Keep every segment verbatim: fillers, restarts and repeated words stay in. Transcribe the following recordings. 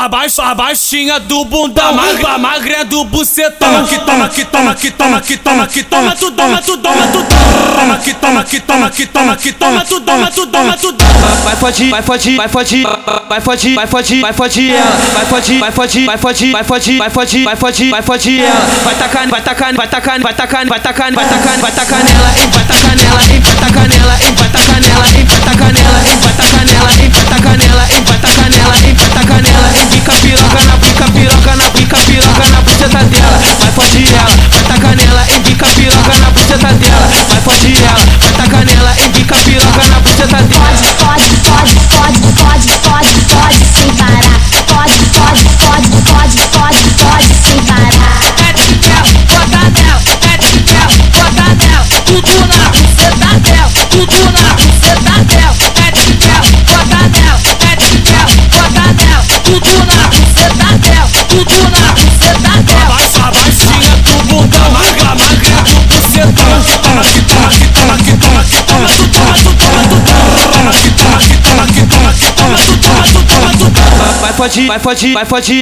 pra baixo, pra baixinha do bundão, pra magrinha do bucetão. Que toma, que toma, que toma, que toma, que toma, tu toma, tu toma, tu toma, que toma, que toma, que toma, que toma, tu toma, tu toma, tu toma. Vai fodir, vai fodir, vai fodir, vai fodir, vai fodir, vai fodir ela. Vai fodir, vai fodir, vai fodir, vai fodir, vai fodir, vai fodir, vai fodir ela. Vai tacar, vai tacar, vai tacar, vai tacar, vai tacar, vai tacar, vai tacar nela, hein, vai tacar nela, hein, vai tacar nela, hein, vai tacar nela, hein, vai tacar nela, hein, vai tacar nela, hein, vai tacar nela, hein, vai tacar nela, hein, vai tacar nela, hein, pica piroca na pica piroca na pica piroca na buceta dela. Vai fodir ela, vai tacar nela, hein, pica piroca na buceta dela. Vai fodir ela, vai tacar nela, hein, pica piroca na buceta dela. Pode, pode, pode, pode, pode, pode, pode sem parar. Pode, pode, pode, pode, pode, pode sem parar. É de mel, bota mel, é de mel, bota mel, tudo na buceta dela, tudo na buceta dela. É de mel, bota mel, é de mel, bota mel, tudo na buceta dela, tudo na buceta dela. A baixinha do bundão, a magrinha do bucetão. Que toma, que toma, que toma, que toma, que toma, tu toma, tu toma, tu toma, que toma, que toma, que toma, que toma, tu toma, tu toma, tu toma. Vai fodir, vai fodir, vai fodir,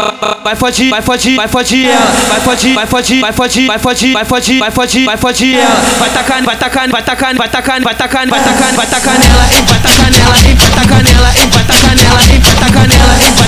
vai fodir, vai fodir, vai fodir ela. Vai fodir, vai fodir, vai fodir, vai fodir, vai fodir, vai fodir, vai fodir ela. Vai tacar, vai tacar, vai tacar, vai tacar, vai tacar, vai tacar, vai tacar nela, hein, vai tacar nela, hein, vai tacar nela, hein, vai tacar nela, hein, vai tacar nela, hein.